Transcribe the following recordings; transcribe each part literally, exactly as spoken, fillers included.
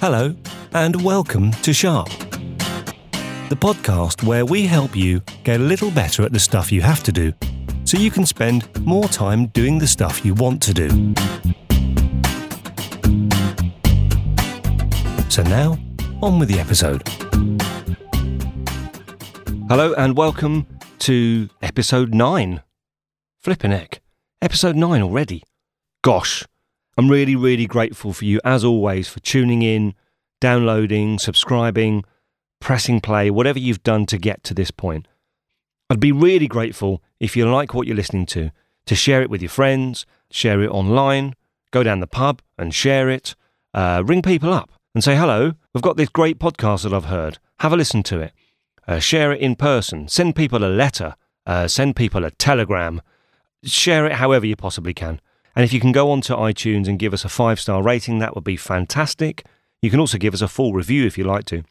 Hello, and welcome to Sharp, the podcast where we help you get a little better at the stuff you have to do so you can spend more time doing the stuff you want to do. So now, on with the episode. Hello, and welcome to episode nine. Flippin' heck, episode nine already. Gosh. I'm really, really grateful for you, as always, for tuning in, downloading, subscribing, pressing play, whatever you've done to get to this point. I'd be really grateful if you like what you're listening to, to share it with your friends, share it online, go down the pub and share it, uh, ring people up and say, hello, we've got this great podcast that I've heard, have a listen to it, uh, share it in person, send people a letter, uh, send people a telegram, share it however you possibly can. And if you can go on to iTunes and give us a five-star rating, that would be fantastic. You can also give us a full review if you like to.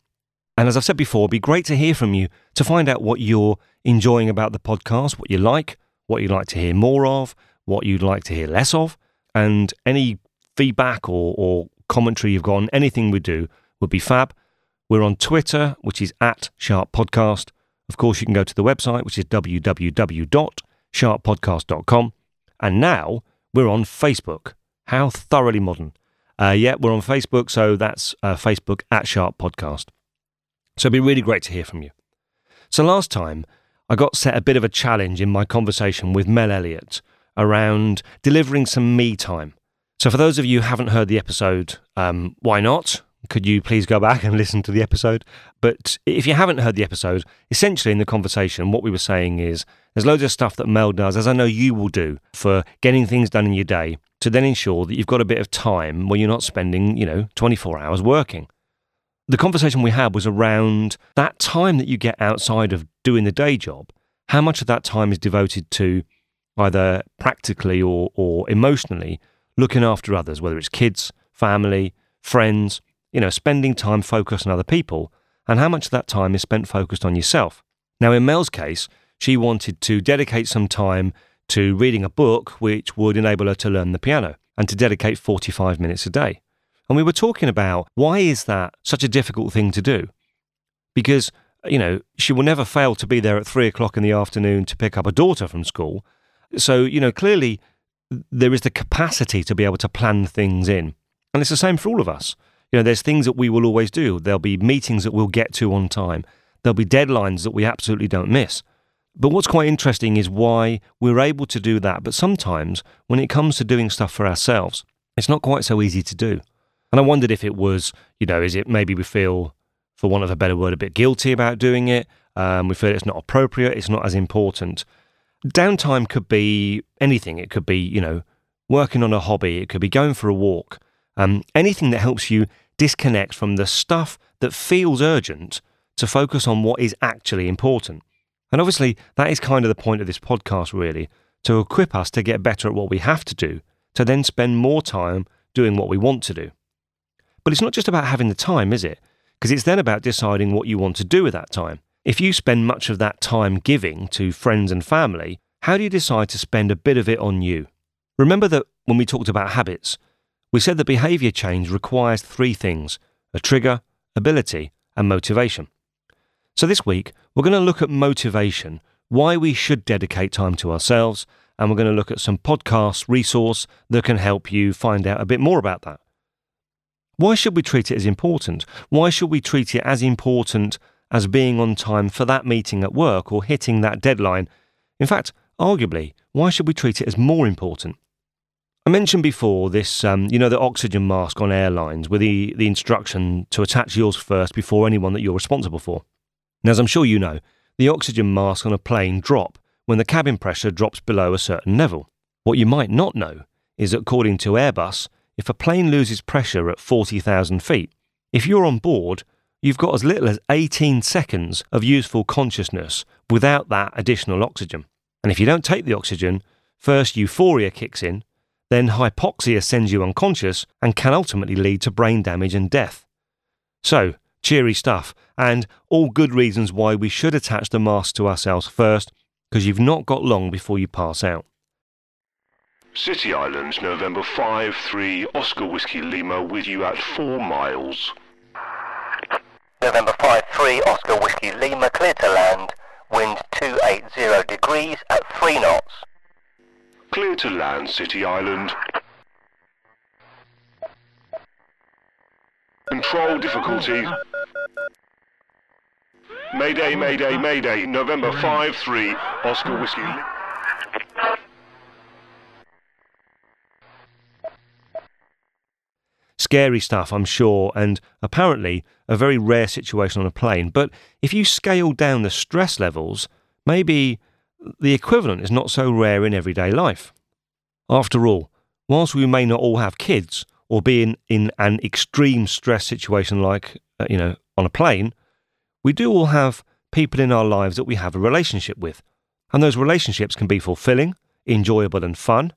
And as I've said before, it'd be great to hear from you, to find out what you're enjoying about the podcast, what you like, what you'd like to hear more of, what you'd like to hear less of, and any feedback or, or commentary you've got on anything we do would be fab. We're on Twitter, which is at Sharp Podcast. Of course, you can go to the website, which is w w w dot sharp podcast dot com. And now we're on Facebook. How thoroughly modern. Uh, yeah, we're on Facebook, so that's uh, Facebook at Sharp Podcast. So it'd be really great to hear from you. So last time, I got set a bit of a challenge in my conversation with Mel Elliott around delivering some me time. So for those of you who haven't heard the episode, um, why not? Could you please go back and listen to the episode? But if you haven't heard the episode, essentially in the conversation, what we were saying is there's loads of stuff that Mel does, as I know you will do, for getting things done in your day to then ensure that you've got a bit of time where you're not spending, you know, twenty-four hours working. The conversation we had was around that time that you get outside of doing the day job, how much of that time is devoted to either practically or, or emotionally looking after others, whether it's kids, family, friends, you know, spending time focused on other people, and how much of that time is spent focused on yourself. Now, in Mel's case, she wanted to dedicate some time to reading a book which would enable her to learn the piano and to dedicate forty-five minutes a day. And we were talking about why is that such a difficult thing to do? Because, you know, she will never fail to be there at three o'clock in the afternoon to pick up her daughter from school. So, you know, clearly there is the capacity to be able to plan things in. And it's the same for all of us. You know, there's things that we will always do. There'll be meetings that we'll get to on time. There'll be deadlines that we absolutely don't miss. But what's quite interesting is why we're able to do that. But sometimes when it comes to doing stuff for ourselves, it's not quite so easy to do. And I wondered if it was, you know, is it maybe we feel, for want of a better word, a bit guilty about doing it. Um, we feel it's not appropriate. It's not as important. Downtime could be anything. It could be, you know, working on a hobby. It could be going for a walk. Um, anything that helps you disconnect from the stuff that feels urgent to focus on what is actually important. And obviously, that is kind of the point of this podcast, really, to equip us to get better at what we have to do, to then spend more time doing what we want to do. But it's not just about having the time, is it? Because it's then about deciding what you want to do with that time. If you spend much of that time giving to friends and family, how do you decide to spend a bit of it on you? Remember that when we talked about habits, we said that behaviour change requires three things: a trigger, ability, and motivation. So this week, we're going to look at motivation, why we should dedicate time to ourselves, and we're going to look at some podcast resource that can help you find out a bit more about that. Why should we treat it as important? Why should we treat it as important as being on time for that meeting at work or hitting that deadline? In fact, arguably, why should we treat it as more important? I mentioned before this, um, you know, the oxygen mask on airlines with the, the instruction to attach yours first before anyone that you're responsible for. Now, as I'm sure you know, the oxygen masks on a plane drop when the cabin pressure drops below a certain level. What you might not know is that according to Airbus, if a plane loses pressure at forty thousand feet, if you're on board, you've got as little as eighteen seconds of useful consciousness without that additional oxygen. And if you don't take the oxygen, first euphoria kicks in, then hypoxia sends you unconscious and can ultimately lead to brain damage and death. So, cheery stuff, and all good reasons why we should attach the mask to ourselves first, because you've not got long before you pass out. City Islands, November five three, Oscar Whiskey Lima, with you at four miles. November five three, Oscar Whiskey Lima, clear to land, wind two eighty degrees at three knots. Clear to land, City Island. Control difficulty. Mayday, mayday, mayday, November five three, Oscar Whiskey Lima. Scary stuff, I'm sure, and apparently a very rare situation on a plane. But if you scale down the stress levels, maybe the equivalent is not so rare in everyday life. After all, whilst we may not all have kids or be in, in an extreme stress situation like, uh, you know, on a plane, we do all have people in our lives that we have a relationship with. And those relationships can be fulfilling, enjoyable and fun,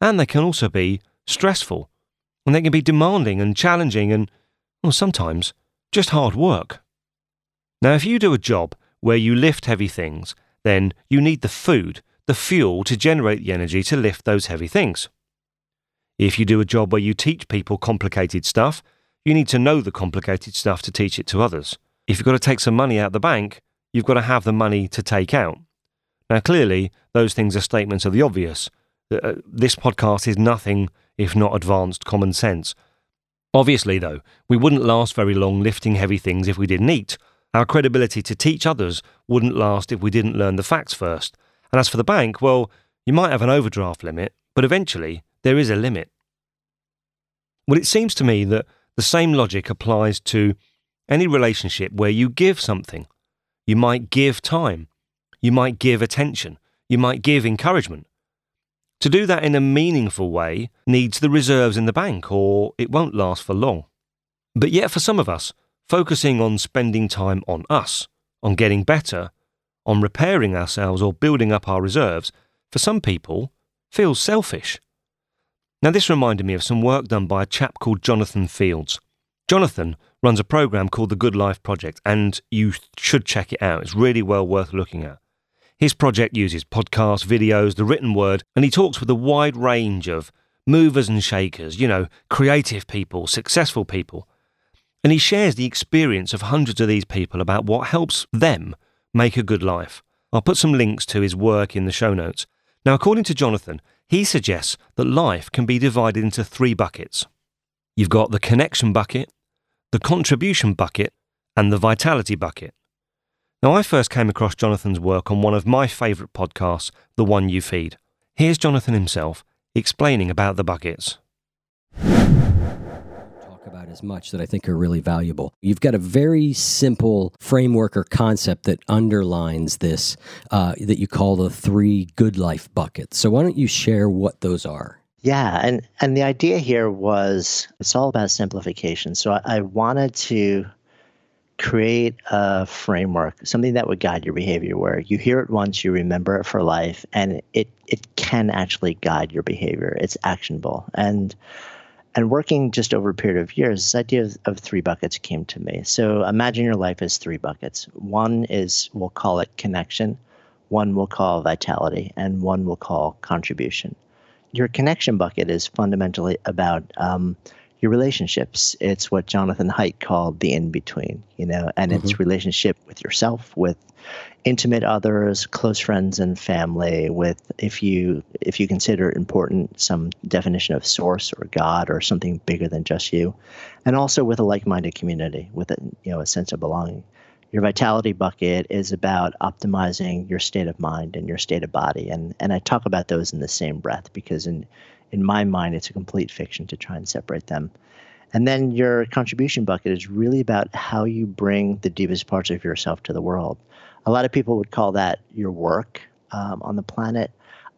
and they can also be stressful. And they can be demanding and challenging and, well, sometimes just hard work. Now, if you do a job where you lift heavy things, then you need the food, the fuel to generate the energy to lift those heavy things. If you do a job where you teach people complicated stuff, you need to know the complicated stuff to teach it to others. If you've got to take some money out of the bank, you've got to have the money to take out. Now, clearly, those things are statements of the obvious. Uh, this podcast is nothing if not advanced common sense. Obviously, though, we wouldn't last very long lifting heavy things if we didn't eat. Our credibility to teach others wouldn't last if we didn't learn the facts first. And as for the bank, well, you might have an overdraft limit, but eventually there is a limit. Well, it seems to me that the same logic applies to any relationship where you give something. You might give time. You might give attention. You might give encouragement. To do that in a meaningful way needs the reserves in the bank, or it won't last for long. But yet for some of us, focusing on spending time on us, on getting better, on repairing ourselves or building up our reserves, for some people, feels selfish. Now this reminded me of some work done by a chap called Jonathan Fields. Jonathan runs a program called The Good Life Project, and you should check it out. It's really well worth looking at. His project uses podcasts, videos, the written word, and he talks with a wide range of movers and shakers, you know, creative people, successful people. And he shares the experience of hundreds of these people about what helps them make a good life. I'll put some links to his work in the show notes. Now, according to Jonathan, he suggests that life can be divided into three buckets. You've got the connection bucket, the contribution bucket, and the vitality bucket. Now, I first came across Jonathan's work on one of my favourite podcasts, The One You Feed. Here's Jonathan himself explaining about the buckets. Talk about as much that I think are really valuable. You've got a very simple framework or concept that underlines this, uh, that you call the three good life buckets. So why don't you share what those are? Yeah, and, and the idea here was it's all about simplification. So I, I wanted to create a framework, something that would guide your behavior where you hear it once, you remember it for life, and it it can actually guide your behavior. It's actionable. And and working just over a period of years, this idea of, of three buckets came to me. So imagine your life as three buckets. One is, we'll call it connection, one we'll call vitality, and one we'll call contribution. Your connection bucket is fundamentally about um, your relationships. It's what Jonathan Haidt called the in-between, you know, and mm-hmm. it's relationship with yourself, with intimate others, close friends and family, with, if you if you consider it important, some definition of source or God or something bigger than just you, and also with a like-minded community, with a, you know, a sense of belonging. Your vitality bucket is about optimizing your state of mind and your state of body, and and I talk about those in the same breath because in In my mind, it's a complete fiction to try and separate them. And then your contribution bucket is really about how you bring the deepest parts of yourself to the world. A lot of people would call that your work um, on the planet.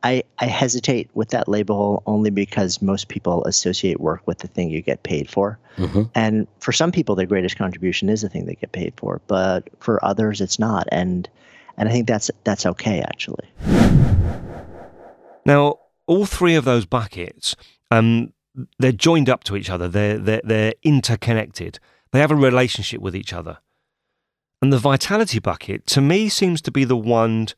I, I hesitate with that label only because most people associate work with the thing you get paid for. Mm-hmm. And for some people, their greatest contribution is the thing they get paid for. But for others, it's not. And and I think that's that's okay, actually. Now, all three of those buckets, um, they're joined up to each other. They're, they're, they're interconnected. They have a relationship with each other. And the vitality bucket, to me, seems to be the one,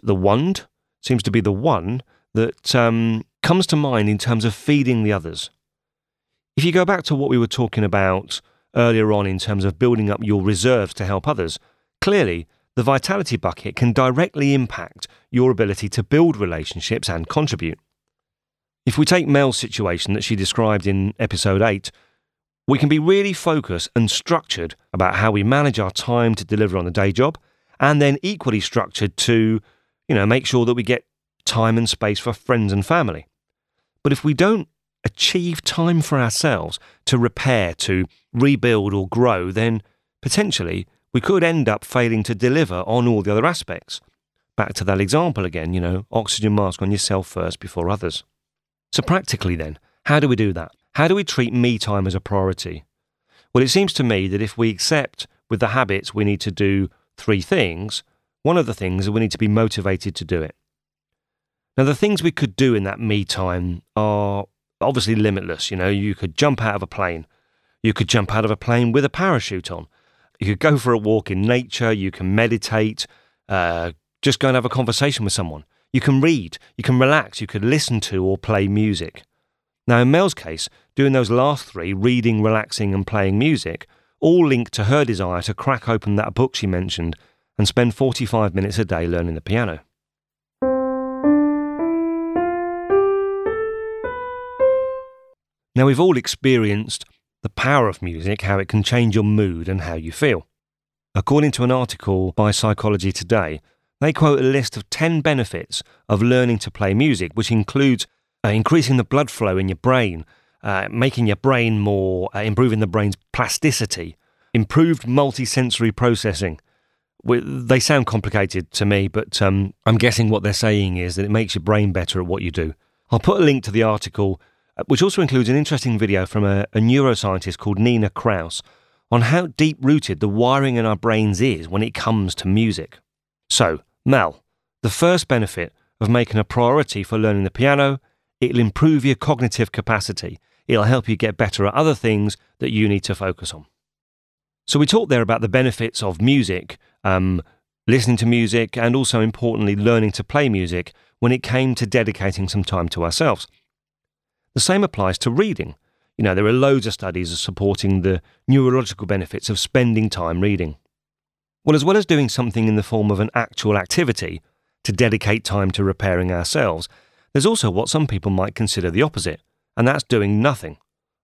the one, seems to be the one that um, comes to mind in terms of feeding the others. If you go back to what we were talking about earlier on in terms of building up your reserves to help others, clearly the vitality bucket can directly impact your ability to build relationships and contribute. If we take Mel's situation that she described in episode eight, we can be really focused and structured about how we manage our time to deliver on the day job, and then equally structured to, you know, make sure that we get time and space for friends and family. But if we don't achieve time for ourselves to repair, to rebuild or grow, then potentially we could end up failing to deliver on all the other aspects. Back to that example again, you know, oxygen mask on yourself first before others. So practically then, how do we do that? How do we treat me time as a priority? Well, it seems to me that if we accept with the habits we need to do three things, one of the things is we need to be motivated to do it. Now, the things we could do in that me time are obviously limitless. You know, you could jump out of a plane. You could jump out of a plane with a parachute on. You could go for a walk in nature. You can meditate. Uh, just go and have a conversation with someone. You can read. You can relax. You could listen to or play music. Now, in Mel's case, doing those last three, reading, relaxing and playing music, all linked to her desire to crack open that book she mentioned and spend forty-five minutes a day learning the piano. Now, we've all experienced the power of music, how it can change your mood and how you feel. According to an article by Psychology Today, they quote a list of ten benefits of learning to play music, which includes uh, increasing the blood flow in your brain, Uh, making your brain more, uh, improving the brain's plasticity, improved multisensory processing. We, they sound complicated to me, but um, I'm guessing what they're saying is that it makes your brain better at what you do. I'll put a link to the article, uh, which also includes an interesting video from a, a neuroscientist called Nina Krauss on how deep-rooted the wiring in our brains is when it comes to music. So, Mel, the first benefit of making a priority for learning the piano, it'll improve your cognitive capacity. It'll help you get better at other things that you need to focus on. So we talked there about the benefits of music, um, listening to music, and also importantly, learning to play music when it came to dedicating some time to ourselves. The same applies to reading. You know, there are loads of studies supporting the neurological benefits of spending time reading. Well, as well as doing something in the form of an actual activity to dedicate time to repairing ourselves, there's also what some people might consider the opposite, and that's doing nothing,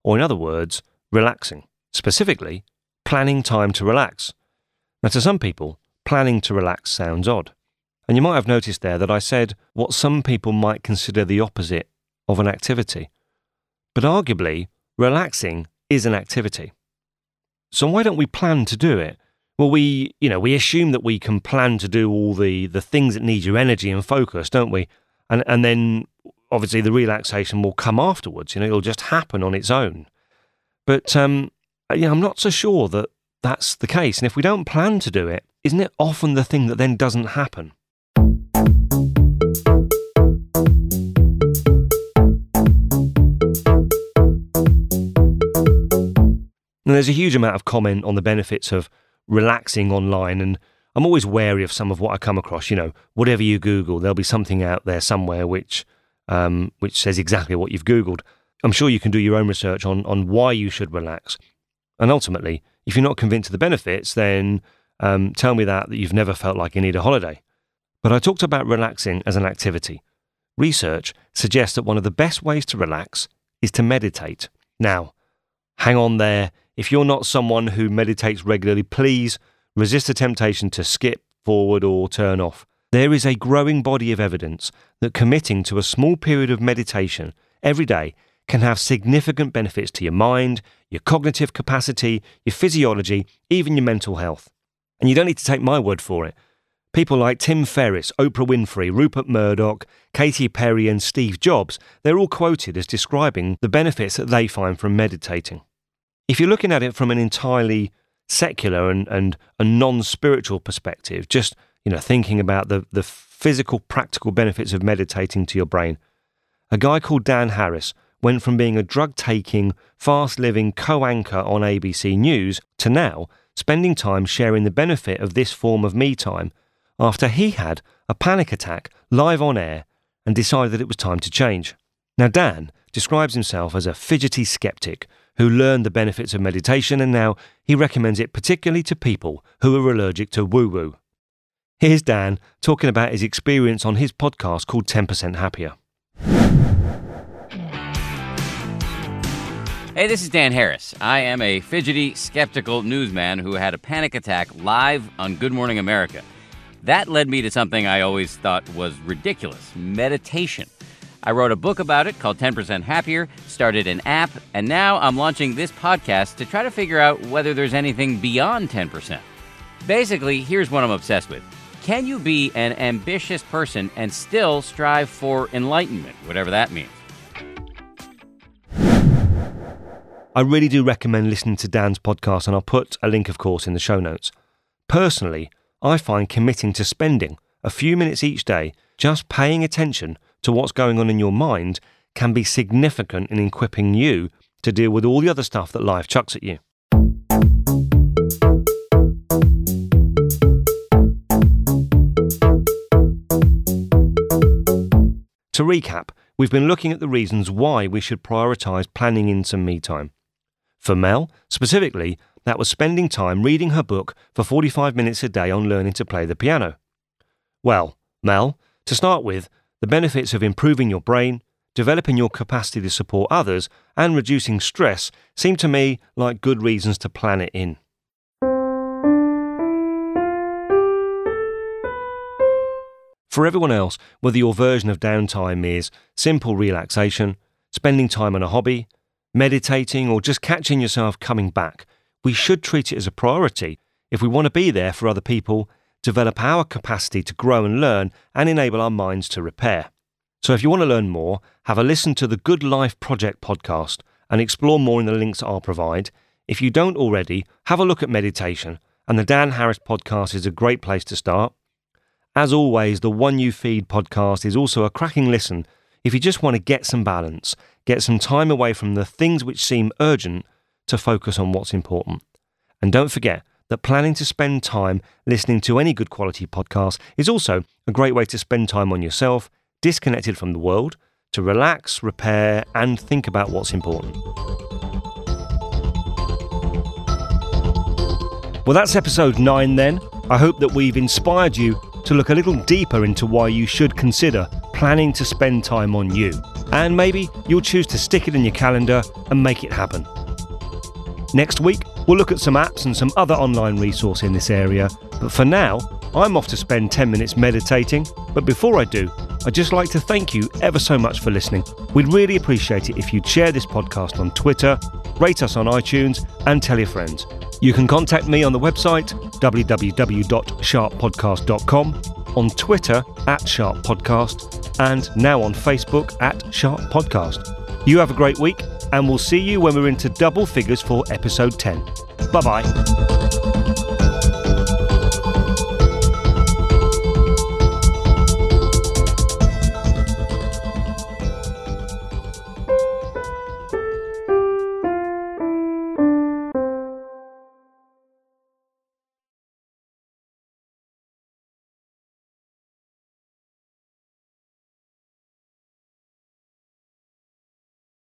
or in other words, relaxing. Specifically, planning time to relax. Now, to some people, planning to relax sounds odd. And you might have noticed there that I said what some people might consider the opposite of an activity. But arguably, relaxing is an activity. So why don't we plan to do it? Well, we, you know, we assume that we can plan to do all the, the things that need your energy and focus, don't we? And and then, obviously, the relaxation will come afterwards. You know, it'll just happen on its own. But um, yeah, I'm not so sure that that's the case. And if we don't plan to do it, isn't it often the thing that then doesn't happen? And there's a huge amount of comment on the benefits of relaxing online, and I'm always wary of some of what I come across. You know, whatever you Google, there'll be something out there somewhere which um, which says exactly what you've Googled. I'm sure you can do your own research on, on why you should relax. And ultimately, if you're not convinced of the benefits, then um, tell me that, that you've never felt like you need a holiday. But I talked about relaxing as an activity. Research suggests that one of the best ways to relax is to meditate. Now, hang on there. If you're not someone who meditates regularly, please resist the temptation to skip, forward or turn off. There is a growing body of evidence that committing to a small period of meditation every day can have significant benefits to your mind, your cognitive capacity, your physiology, even your mental health. And you don't need to take my word for it. People like Tim Ferriss, Oprah Winfrey, Rupert Murdoch, Katy Perry and Steve Jobs, they're all quoted as describing the benefits that they find from meditating. If you're looking at it from an entirely secular and, and a non-spiritual perspective, just, you know, thinking about the, the physical, practical benefits of meditating to your brain. A guy called Dan Harris went from being a drug-taking, fast-living co-anchor on A B C News to now spending time sharing the benefit of this form of me time after he had a panic attack live on air and decided that it was time to change. Now, Dan describes himself as a fidgety skeptic who learned the benefits of meditation, and now he recommends it particularly to people who are allergic to woo-woo. Here's Dan talking about his experience on his podcast called ten percent Happier. Hey, this is Dan Harris. I am a fidgety, skeptical newsman who had a panic attack live on Good Morning America. That led me to something I always thought was ridiculous, meditation. I wrote a book about it called ten percent Happier, started an app, and now I'm launching this podcast to try to figure out whether there's anything beyond ten percent. Basically, here's what I'm obsessed with. Can you be an ambitious person and still strive for enlightenment, whatever that means? I really do recommend listening to Dan's podcast, and I'll put a link, of course, in the show notes. Personally, I find committing to spending a few minutes each day just paying attention to what's going on in your mind can be significant in equipping you to deal with all the other stuff that life chucks at you. To recap, we've been looking at the reasons why we should prioritise planning in some me time. For Mel, specifically, that was spending time reading her book for forty-five minutes a day on learning to play the piano. Well, Mel, to start with, the benefits of improving your brain, developing your capacity to support others, and reducing stress seem to me like good reasons to plan it in. For everyone else, whether your version of downtime is simple relaxation, spending time on a hobby, meditating, or just catching yourself coming back, we should treat it as a priority if we want to be there for other people, develop our capacity to grow and learn, and enable our minds to repair. So if you want to learn more, have a listen to the Good Life Project podcast and explore more in the links I'll provide. If you don't already, have a look at meditation, and the Dan Harris podcast is a great place to start. As always, the One You Feed podcast is also a cracking listen if you just want to get some balance, get some time away from the things which seem urgent to focus on what's important. And don't forget that planning to spend time listening to any good quality podcast is also a great way to spend time on yourself, disconnected from the world, to relax, repair, and think about what's important. Well, that's episode nine then. I hope that we've inspired you to look a little deeper into why you should consider planning to spend time on you. And maybe you'll choose to stick it in your calendar and make it happen. Next week, we'll look at some apps and some other online resource in this area. But for now, I'm off to spend ten minutes meditating. But before I do, I'd just like to thank you ever so much for listening. We'd really appreciate it if you'd share this podcast on Twitter, rate us on iTunes, and tell your friends. You can contact me on the website, w w w dot sharp podcast dot com, on Twitter, at sharp podcast, and now on Facebook, at sharp podcast. You have a great week, and we'll see you when we're into double figures for episode ten. Bye-bye.